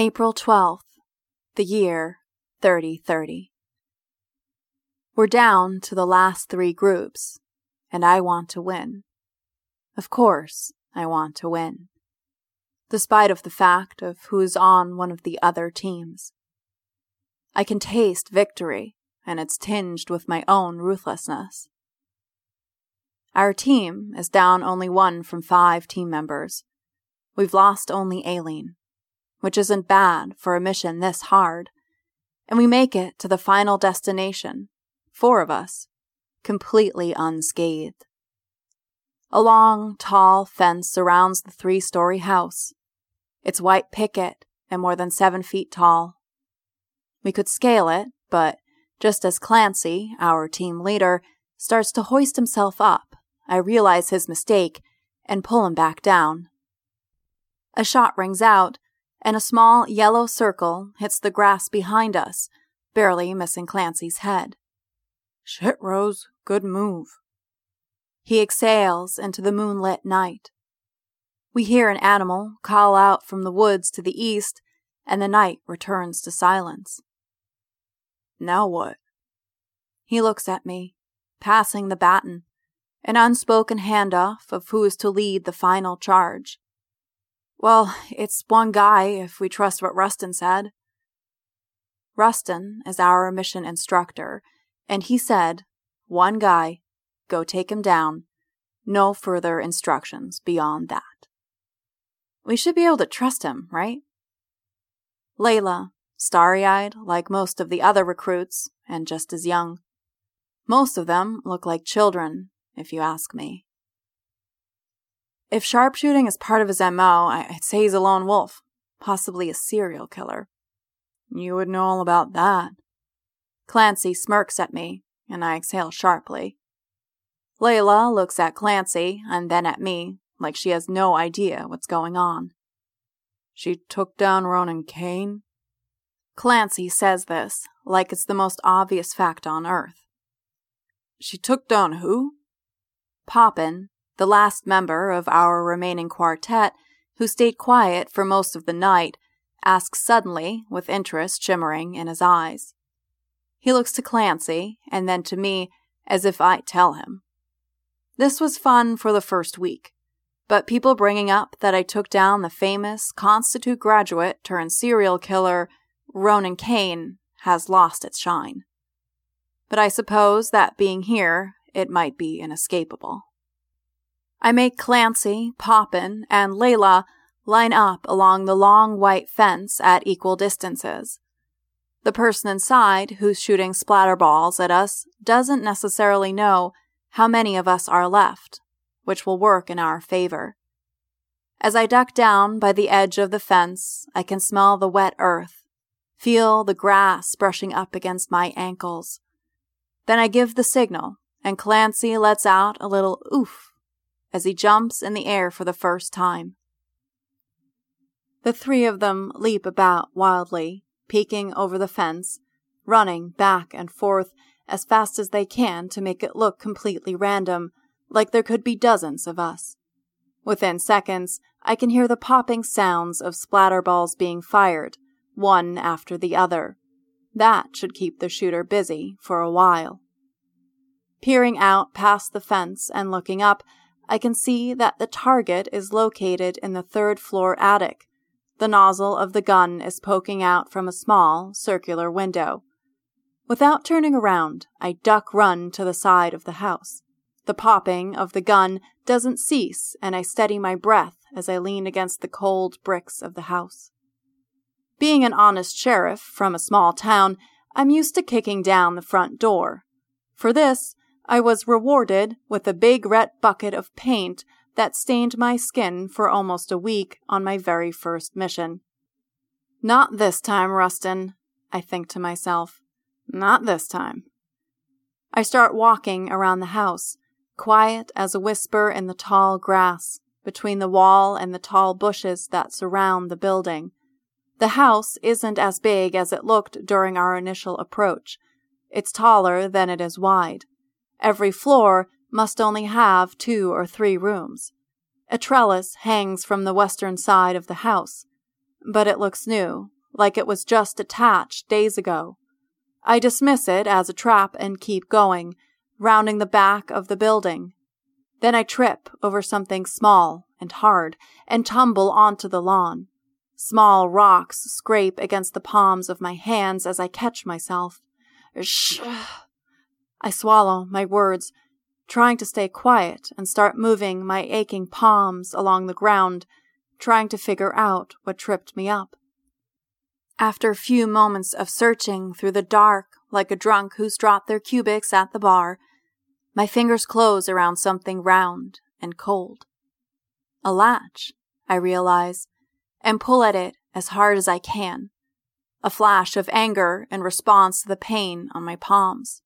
April 12th, the year 3030. We're down to the last three groups, and I want to win. Of course, I want to win, despite of the fact of who's on one of the other teams. I can taste victory, and it's tinged with my own ruthlessness. Our team is down only one from 5 team members. We've lost only Aileen, which isn't bad for a mission this hard, and we make it to the final destination, 4 of us, completely unscathed. A long, tall fence surrounds the 3-story house. It's white picket and more than 7 feet tall. We could scale it, but just as Clancy, our team leader, starts to hoist himself up, I realize his mistake and pull him back down. A shot rings out, and a small yellow circle hits the grass behind us, barely missing Clancy's head. "Shit, Rose, good move." He exhales into the moonlit night. We hear an animal call out from the woods to the east, and the night returns to silence. "Now what?" He looks at me, passing the baton, an unspoken handoff of who is to lead the final charge. "Well, it's one guy, if we trust what Rustin said." Rustin is our mission instructor, and he said, "One guy. Go take him down. No further instructions beyond that." We should be able to trust him, right? Layla, starry-eyed like most of the other recruits, and just as young. Most of them look like children, if you ask me. If sharpshooting is part of his M.O., I'd say he's a lone wolf, possibly a serial killer. "You would know all about that." Clancy smirks at me, and I exhale sharply. Layla looks at Clancy, and then at me, like she has no idea what's going on. "She took down Ronan Kane?" Clancy says this, like it's the most obvious fact on Earth. "She took down who?" Poppin, the last member of our remaining quartet, who stayed quiet for most of the night, asks suddenly, with interest shimmering in his eyes. He looks to Clancy, and then to me, as if I tell him. This was fun for the first week, but people bringing up that I took down the famous Constitute graduate turned serial killer Ronan Kane has lost its shine. But I suppose that being here, it might be inescapable. I make Clancy, Poppin, and Layla line up along the long white fence at equal distances. The person inside, who's shooting splatter balls at us, doesn't necessarily know how many of us are left, which will work in our favor. As I duck down by the edge of the fence, I can smell the wet earth, feel the grass brushing up against my ankles. Then I give the signal, and Clancy lets out a little oof as he jumps in the air for the first time. The 3 of them leap about wildly, peeking over the fence, running back and forth as fast as they can to make it look completely random, like there could be dozens of us. Within seconds, I can hear the popping sounds of splatterballs being fired, one after the other. That should keep the shooter busy for a while. Peering out past the fence and looking up, I can see that the target is located in the 3rd floor attic. The nozzle of the gun is poking out from a small, circular window. Without turning around, I duck-run to the side of the house. The popping of the gun doesn't cease, and I steady my breath as I lean against the cold bricks of the house. Being an honest sheriff from a small town, I'm used to kicking down the front door. For this, I was rewarded with a big red bucket of paint that stained my skin for almost a week on my very first mission. "Not this time, Rustin," I think to myself. "Not this time." I start walking around the house, quiet as a whisper in the tall grass, between the wall and the tall bushes that surround the building. The house isn't as big as it looked during our initial approach. It's taller than it is wide. Every floor must only have 2 or 3 rooms. A trellis hangs from the western side of the house. but it looks new, like it was just attached days ago. I dismiss it as a trap and keep going, rounding the back of the building. Then I trip over something small and hard and tumble onto the lawn. Small rocks scrape against the palms of my hands as I catch myself. Shh! I swallow my words, trying to stay quiet and start moving my aching palms along the ground, trying to figure out what tripped me up. After a few moments of searching through the dark, like a drunk who's dropped their cubics at the bar, my fingers close around something round and cold. A latch, I realize, and pull at it as hard as I can, a flash of anger in response to the pain on my palms.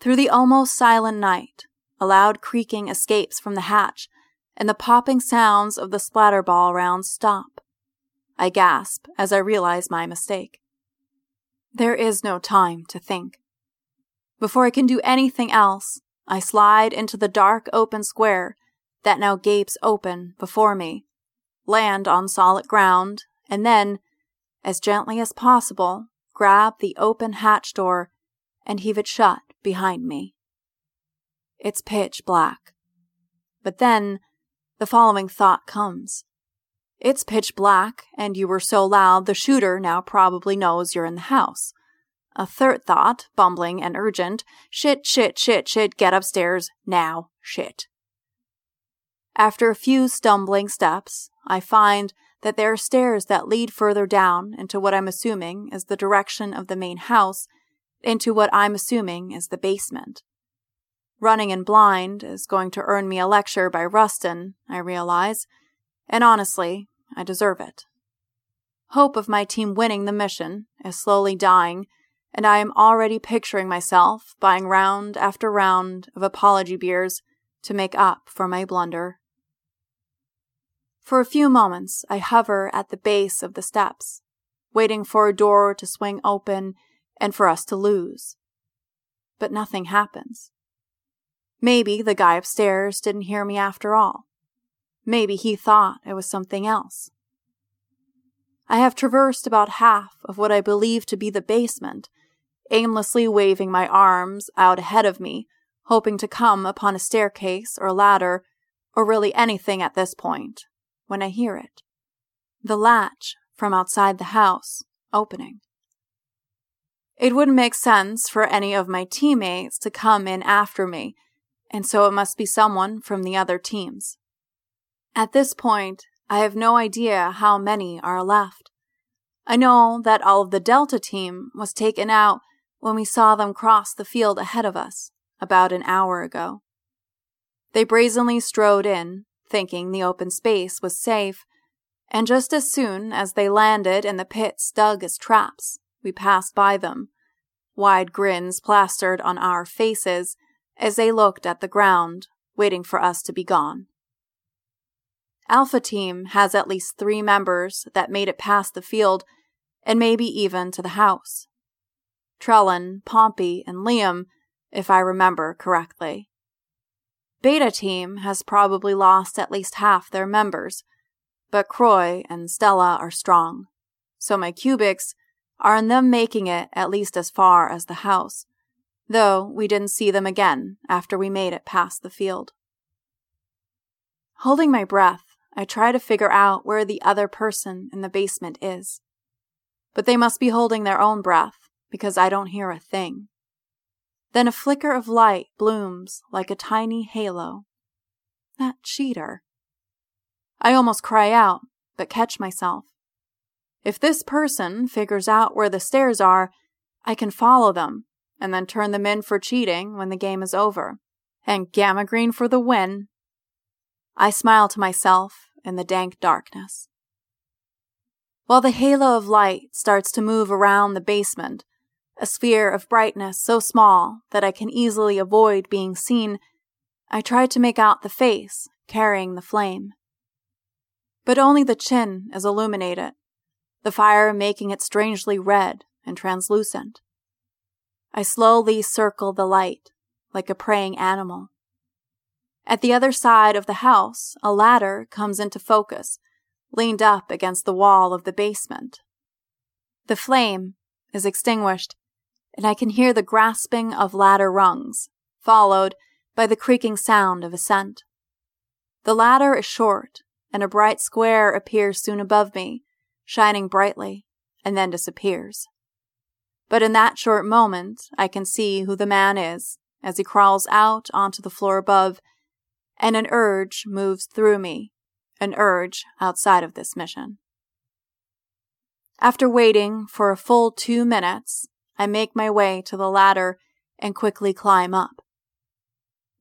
Through the almost silent night, a loud creaking escapes from the hatch, and the popping sounds of the splatterball rounds stop. I gasp as I realize my mistake. There is no time to think. Before I can do anything else, I slide into the dark open square that now gapes open before me, land on solid ground, and then, as gently as possible, grab the open hatch door and heave it shut behind me. It's pitch black. But then, the following thought comes. It's pitch black, and you were so loud the shooter now probably knows you're in the house. A third thought, bumbling and urgent, shit, get upstairs, now, shit. After a few stumbling steps, I find that there are stairs that lead further down into what I'm assuming is the direction of the main house, into what I'm assuming is the basement. Running in blind is going to earn me a lecture by Rustin, I realize, and honestly, I deserve it. Hope of my team winning the mission is slowly dying, and I am already picturing myself buying round after round of apology beers to make up for my blunder. For a few moments, I hover at the base of the steps, waiting for a door to swing open and for us to lose. But nothing happens. Maybe the guy upstairs didn't hear me after all. Maybe he thought it was something else. I have traversed about half of what I believe to be the basement, aimlessly waving my arms out ahead of me, hoping to come upon a staircase or ladder, or really anything at this point, when I hear it. The latch from outside the house opening. It wouldn't make sense for any of my teammates to come in after me, and so it must be someone from the other teams. At this point, I have no idea how many are left. I know that all of the Delta team was taken out when we saw them cross the field ahead of us, about an hour ago. They brazenly strode in, thinking the open space was safe, and just as soon as they landed in the pits dug as traps, we passed by them, wide grins plastered on our faces as they looked at the ground, waiting for us to be gone. Alpha team has at least 3 members that made it past the field, and maybe even to the house. Trellin, Pompey, and Liam, if I remember correctly. Beta team has probably lost at least half their members, but Croy and Stella are strong, so my cubics are in them making it at least as far as the house, though we didn't see them again after we made it past the field. Holding my breath, I try to figure out where the other person in the basement is, but they must be holding their own breath because I don't hear a thing. Then a flicker of light blooms like a tiny halo. That cheater. I almost cry out, but catch myself. If this person figures out where the stairs are, I can follow them and then turn them in for cheating when the game is over. And Gamma Green for the win. I smile to myself in the dank darkness. While the halo of light starts to move around the basement, a sphere of brightness so small that I can easily avoid being seen, I try to make out the face carrying the flame. But only the chin is illuminated, the fire making it strangely red and translucent. I slowly circle the light like a praying animal. At the other side of the house, a ladder comes into focus, leaned up against the wall of the basement. The flame is extinguished, and I can hear the grasping of ladder rungs, followed by the creaking sound of ascent. The ladder is short, and a bright square appears soon above me, shining brightly, and then disappears. But in that short moment, I can see who the man is as he crawls out onto the floor above, and an urge moves through me, an urge outside of this mission. After waiting for a full 2 minutes, I make my way to the ladder and quickly climb up.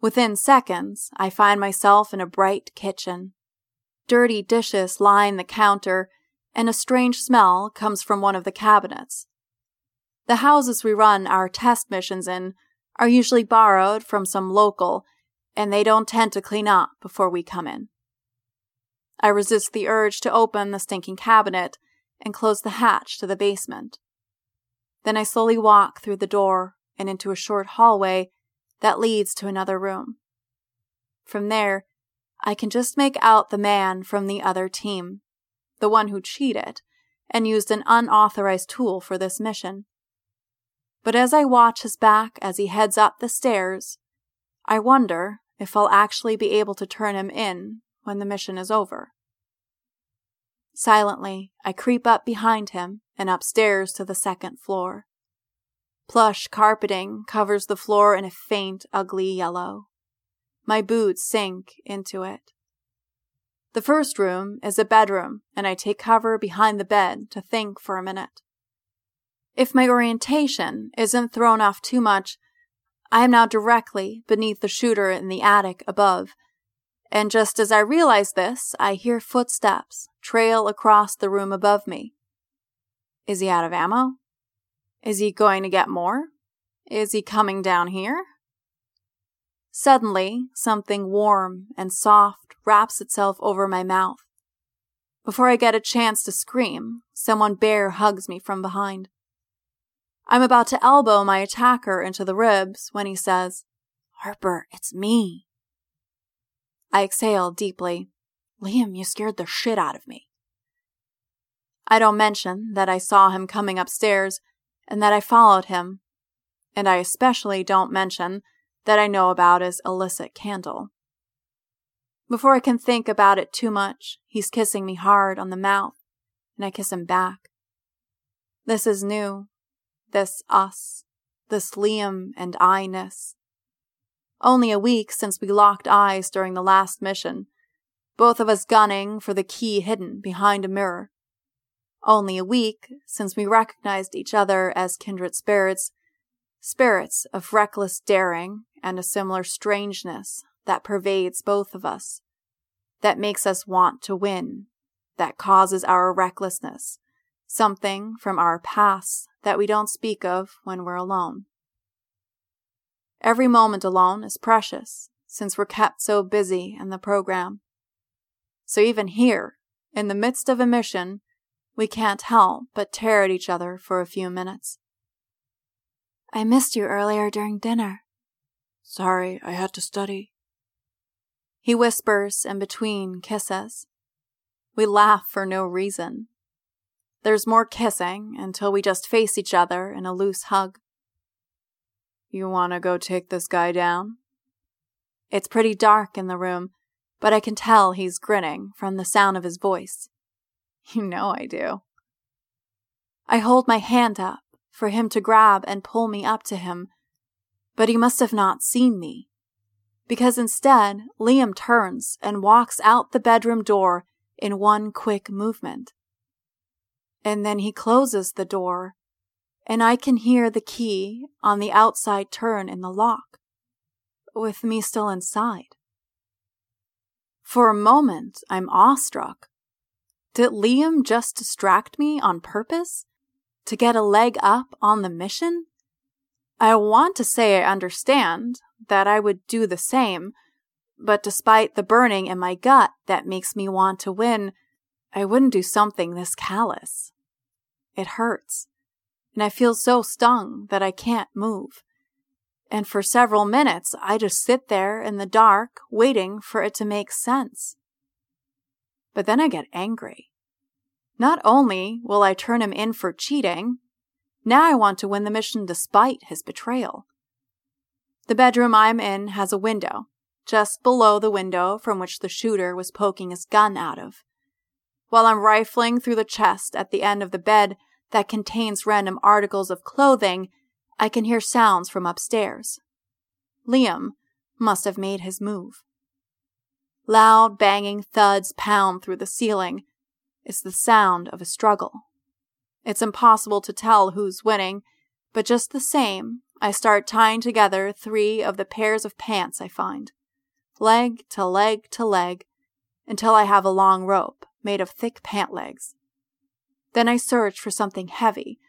Within seconds, I find myself in a bright kitchen. Dirty dishes line the counter, and a strange smell comes from one of the cabinets. The houses we run our test missions in are usually borrowed from some local, and they don't tend to clean up before we come in. I resist the urge to open the stinking cabinet and close the hatch to the basement. Then I slowly walk through the door and into a short hallway that leads to another room. From there, I can just make out the man from the other team, the one who cheated and used an unauthorized tool for this mission. But as I watch his back as he heads up the stairs, I wonder if I'll actually be able to turn him in when the mission is over. Silently, I creep up behind him and upstairs to the second floor. Plush carpeting covers the floor in a faint, ugly yellow. My boots sink into it. The first room is a bedroom, and I take cover behind the bed to think for a minute. If my orientation isn't thrown off too much, I am now directly beneath the shooter in the attic above, and just as I realize this, I hear footsteps trail across the room above me. Is he out of ammo? Is he going to get more? Is he coming down here? Suddenly, something warm and soft wraps itself over my mouth. Before I get a chance to scream, someone bear hugs me from behind. I'm about to elbow my attacker into the ribs when he says, "Harper, it's me." I exhale deeply. "Liam, you scared the shit out of me." I don't mention that I saw him coming upstairs and that I followed him, and I especially don't mention that I know about his illicit candle. Before I can think about it too much, he's kissing me hard on the mouth, and I kiss him back. This is new. This us, this Liam and I-ness. Only a week since we locked eyes during the last mission, both of us gunning for the key hidden behind a mirror. Only a week since we recognized each other as kindred spirits, spirits of reckless daring and a similar strangeness that pervades both of us, that makes us want to win, that causes our recklessness, something from our past that we don't speak of when we're alone. Every moment alone is precious, since we're kept so busy in the program. So even here, in the midst of a mission, we can't help but tear at each other for a few minutes. "I missed you earlier during dinner." "Sorry, I had to study," he whispers in between kisses. We laugh for no reason. There's more kissing until we just face each other in a loose hug. "You want to go take this guy down?" It's pretty dark in the room, but I can tell he's grinning from the sound of his voice. You know I do. I hold my hand up for him to grab and pull me up to him, but he must have not seen me, because instead Liam turns and walks out the bedroom door in one quick movement. And then he closes the door, and I can hear the key on the outside turn in the lock, with me still inside. For a moment, I'm awestruck. Did Liam just distract me on purpose? To get a leg up on the mission? I want to say I understand that I would do the same, but despite the burning in my gut that makes me want to win, I wouldn't do something this callous. It hurts, and I feel so stung that I can't move. And for several minutes, I just sit there in the dark, waiting for it to make sense. But then I get angry. Not only will I turn him in for cheating, now I want to win the mission despite his betrayal. The bedroom I'm in has a window, just below the window from which the shooter was poking his gun out of. While I'm rifling through the chest at the end of the bed that contains random articles of clothing, I can hear sounds from upstairs. Liam must have made his move. Loud banging thuds pound through the ceiling. It's the sound of a struggle. It's impossible to tell who's winning, but just the same, I start tying together 3 of the pairs of pants I find, leg to leg to leg, until I have a long rope made of thick pant legs. Then I search for something heavy,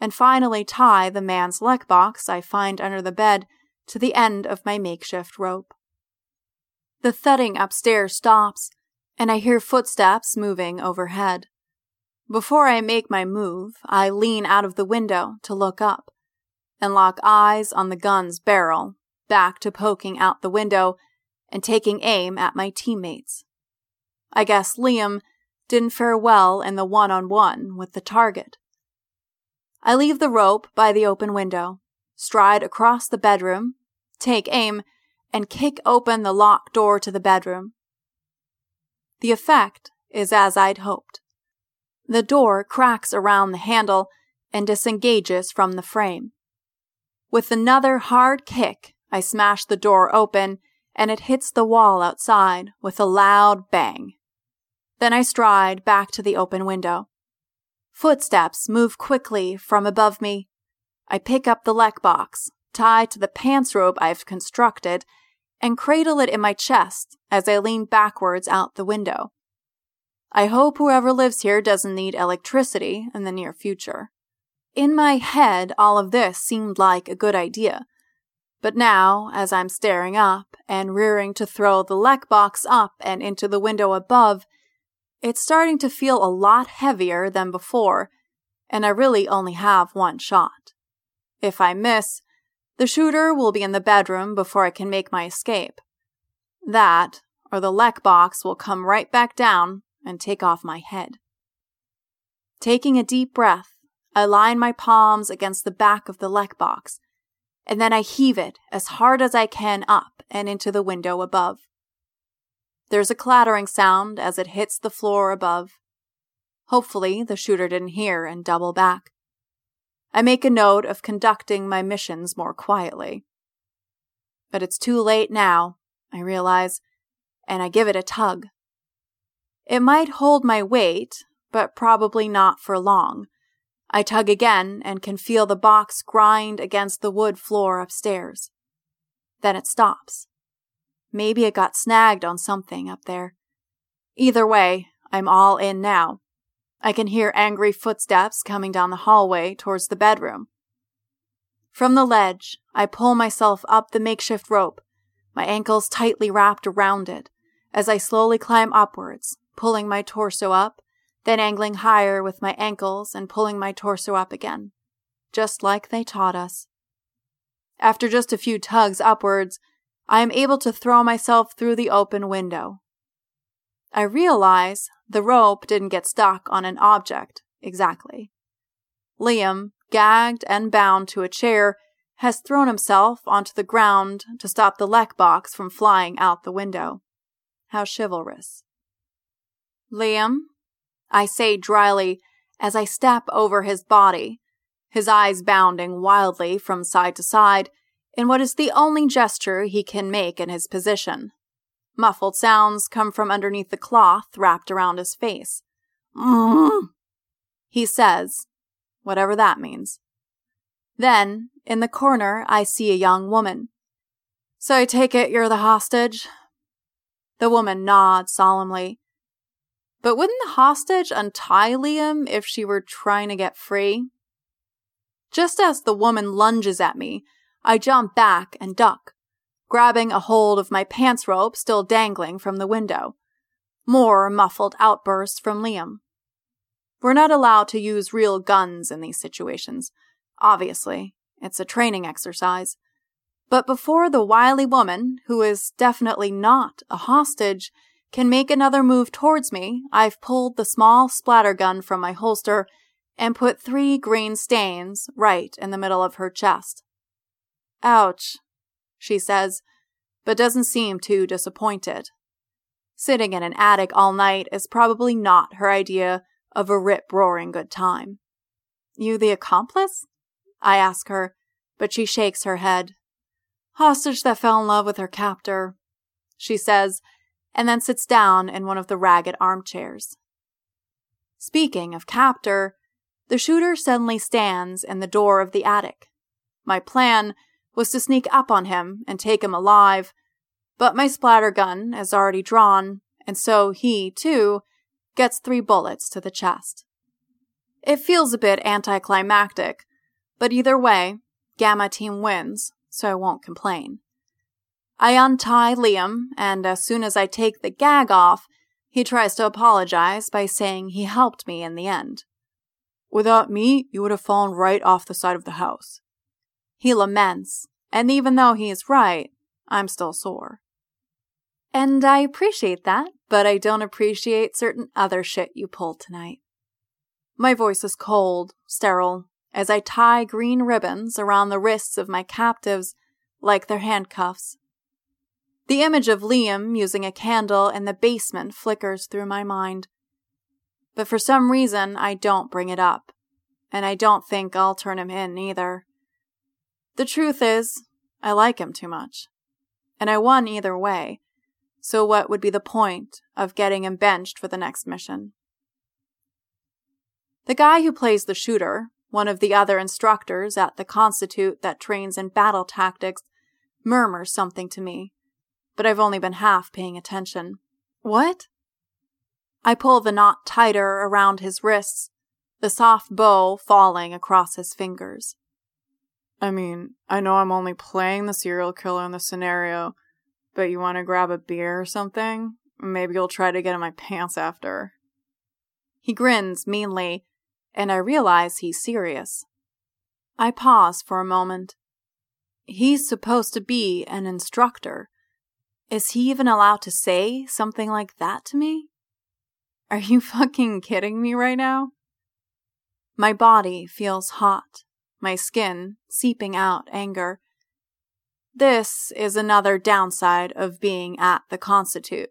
and finally tie the man's leg box I find under the bed to the end of my makeshift rope. The thudding upstairs stops, and I hear footsteps moving overhead. Before I make my move, I lean out of the window to look up, and lock eyes on the gun's barrel, back to poking out the window and taking aim at my teammates. I guess Liam didn't fare well in the one-on-one with the target. I leave the rope by the open window, stride across the bedroom, take aim, and kick open the locked door to the bedroom. The effect is as I'd hoped. The door cracks around the handle and disengages from the frame. With another hard kick, I smash the door open, and it hits the wall outside with a loud bang. Then I stride back to the open window. Footsteps move quickly from above me. I pick up the leg box, tie to the pants rope I've constructed, and cradle it in my chest as I lean backwards out the window. I hope whoever lives here doesn't need electricity in the near future. In my head, all of this seemed like a good idea. But now, as I'm staring up and rearing to throw the leg box up and into the window above, it's starting to feel a lot heavier than before, and I really only have one shot. If I miss, the shooter will be in the bedroom before I can make my escape. That, or the leg box, will come right back down and take off my head. Taking a deep breath, I line my palms against the back of the leg box, and then I heave it as hard as I can up and into the window above. There's a clattering sound as it hits the floor above. Hopefully, the shooter didn't hear and double back. I make a note of conducting my missions more quietly. But it's too late now, I realize, and I give it a tug. It might hold my weight, but probably not for long. I tug again and can feel the box grind against the wood floor upstairs. Then it stops. Maybe it got snagged on something up there. Either way, I'm all in now. I can hear angry footsteps coming down the hallway towards the bedroom. From the ledge, I pull myself up the makeshift rope, my ankles tightly wrapped around it, as I slowly climb upwards, pulling my torso up, then angling higher with my ankles and pulling my torso up again, just like they taught us. After just a few tugs upwards, I am able to throw myself through the open window. I realize the rope didn't get stuck on an object, exactly. Liam, gagged and bound to a chair, has thrown himself onto the ground to stop the leg box from flying out the window. How chivalrous. Liam, I say dryly as I step over his body, his eyes bounding wildly from side to side in what is the only gesture he can make in his position. Muffled sounds come from underneath the cloth wrapped around his face. Mm-hmm, he says, whatever that means. Then, in the corner, I see a young woman. So I take it you're the hostage? The woman nods solemnly. But wouldn't the hostage untie Liam if she were trying to get free? Just as the woman lunges at me, I jump back and duck, grabbing a hold of my pants rope still dangling from the window. More muffled outbursts from Liam. We're not allowed to use real guns in these situations. Obviously, it's a training exercise. But before the wily woman, who is definitely not a hostage, can make another move towards me, I've pulled the small splatter gun from my holster and put 3 green stains right in the middle of her chest. "Ouch," she says, but doesn't seem too disappointed. Sitting in an attic all night is probably not her idea of a rip-roaring good time. "You the accomplice?" I ask her, but she shakes her head. "Hostage that fell in love with her captor," she says, and then sits down in one of the ragged armchairs. Speaking of captor, the shooter suddenly stands in the door of the attic. My plan was to sneak up on him and take him alive, but my splatter gun is already drawn, and so he, too, gets 3 bullets to the chest. It feels a bit anticlimactic, but either way, Gamma Team wins, so I won't complain. I untie Liam, and as soon as I take the gag off, he tries to apologize by saying he helped me in the end. "Without me, you would have fallen right off the side of the house," he laments, and even though he is right, I'm still sore. "And I appreciate that, but I don't appreciate certain other shit you pulled tonight." My voice is cold, sterile, as I tie green ribbons around the wrists of my captives like their handcuffs. The image of Liam using a candle in the basement flickers through my mind. But for some reason, I don't bring it up, and I don't think I'll turn him in either. The truth is, I like him too much, and I won either way, so what would be the point of getting him benched for the next mission? The guy who plays the shooter, one of the other instructors at the Constitute that trains in battle tactics, murmurs something to me, but I've only been half paying attention. "What?" I pull the knot tighter around his wrists, the soft bow falling across his fingers. "I mean, I know I'm only playing the serial killer in the scenario, but you want to grab a beer or something? Maybe you'll try to get in my pants after." He grins meanly, and I realize he's serious. I pause for a moment. He's supposed to be an instructor. Is he even allowed to say something like that to me? Are you fucking kidding me right now? My body feels hot, my skin seeping out anger. This is another downside of being at the Constitute.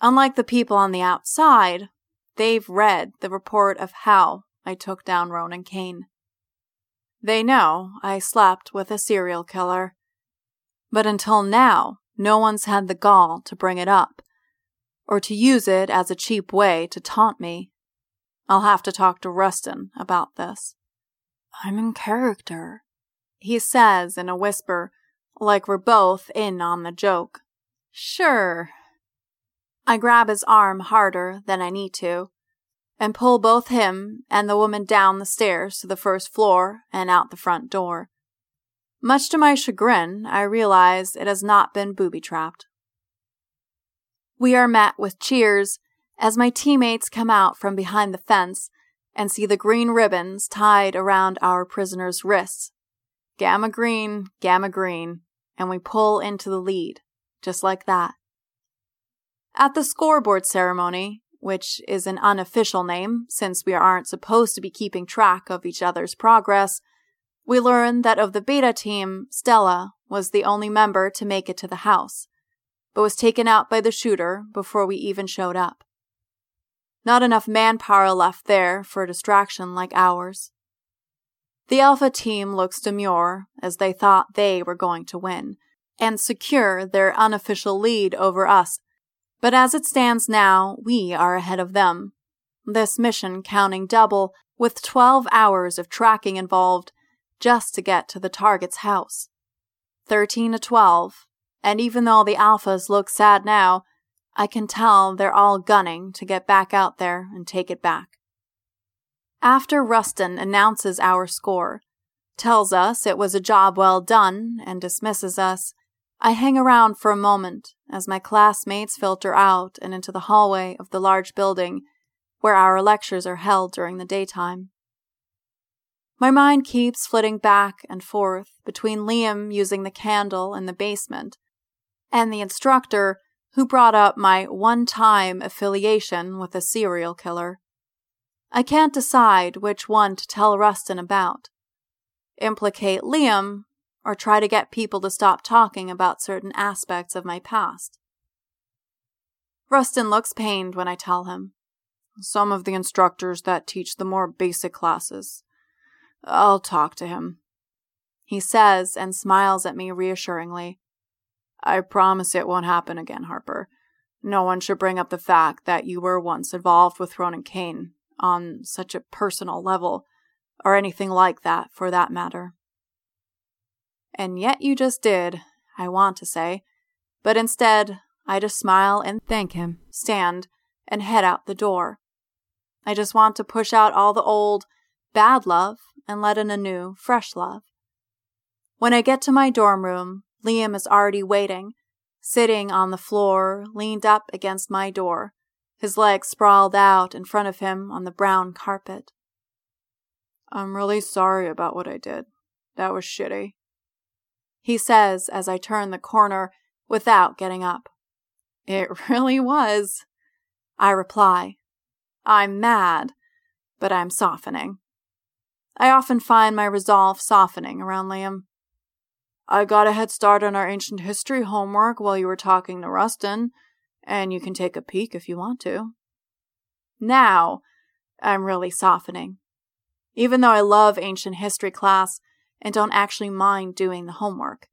Unlike the people on the outside, they've read the report of how I took down Ronan Kane. They know I slept with a serial killer. But until now, no one's had the gall to bring it up, or to use it as a cheap way to taunt me. I'll have to talk to Rustin about this. "I'm in character," he says in a whisper, like we're both in on the joke. "Sure." I grab his arm harder than I need to, and pull both him and the woman down the stairs to the first floor and out the front door. Much to my chagrin, I realize it has not been booby-trapped. We are met with cheers as my teammates come out from behind the fence and see the green ribbons tied around our prisoner's wrists. Gamma green, and we pull into the lead, just like that. At the scoreboard ceremony, which is an unofficial name since we aren't supposed to be keeping track of each other's progress, we learn that of the Beta team, Stella was the only member to make it to the house, but was taken out by the shooter before we even showed up. Not enough manpower left there for a distraction like ours. The Alpha team looks demure, as they thought they were going to win and secure their unofficial lead over us, but as it stands now, we are ahead of them. This mission counting double, with 12 hours of tracking involved just to get to the target's house. 13-12, and even though the Alphas look sad now, I can tell they're all gunning to get back out there and take it back. After Rustin announces our score, tells us it was a job well done, and dismisses us, I hang around for a moment as my classmates filter out and into the hallway of the large building where our lectures are held during the daytime. My mind keeps flitting back and forth between Liam using the candle in the basement and the instructor who brought up my one-time affiliation with a serial killer. I can't decide which one to tell Rustin about. Implicate Liam, or try to get people to stop talking about certain aspects of my past. Rustin looks pained when I tell him. Some of the instructors that teach the more basic classes. I'll talk to him, he says and smiles at me reassuringly. I promise it won't happen again, Harper. No one should bring up the fact that you were once involved with Ronan Kane on such a personal level, or anything like that, for that matter. And yet you just did, I want to say, but instead I just smile and thank him, stand, and head out the door. I just want to push out all the old, bad love and let in a new, fresh love. When I get to my dorm room, Liam is already waiting, sitting on the floor, leaned up against my door, his legs sprawled out in front of him on the brown carpet. I'm really sorry about what I did. That was shitty, he says as I turn the corner without getting up. It really was, I reply. I'm mad, but I'm softening. I often find my resolve softening around Liam. I got a head start on our ancient history homework while you were talking to Rustin, and you can take a peek if you want to. Now, I'm really softening. Even though I love ancient history class and don't actually mind doing the homework.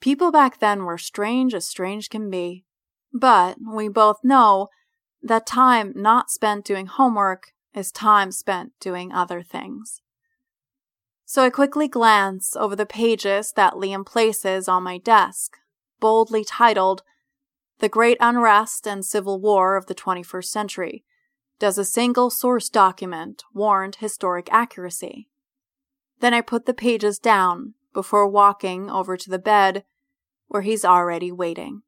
People back then were strange as strange can be, but we both know that time not spent doing homework is time spent doing other things. So I quickly glance over the pages that Liam places on my desk, boldly titled, The Great Unrest and Civil War of the 21st Century. Does a single source document warrant historic accuracy? Then I put the pages down before walking over to the bed where he's already waiting.